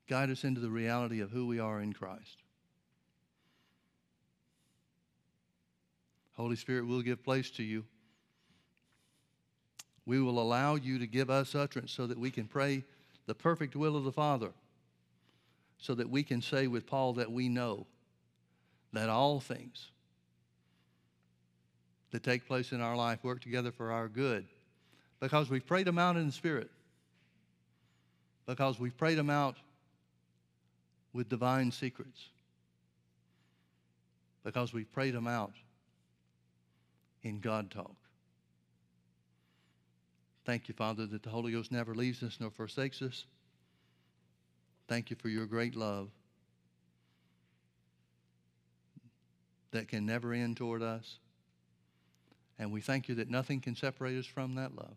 Guide us into the reality of who we are in Christ. Holy Spirit, we'll give place to You. We will allow You to give us utterance so that we can pray the perfect will of the Father, so that we can say with Paul that we know that all things that take place in our life work together for our good, because we've prayed them out in the Spirit, because we've prayed them out with divine secrets, because we've prayed them out in God talk. Thank You, Father, that the Holy Ghost never leaves us nor forsakes us. Thank You for Your great love that can never end toward us. And we thank You that nothing can separate us from that love.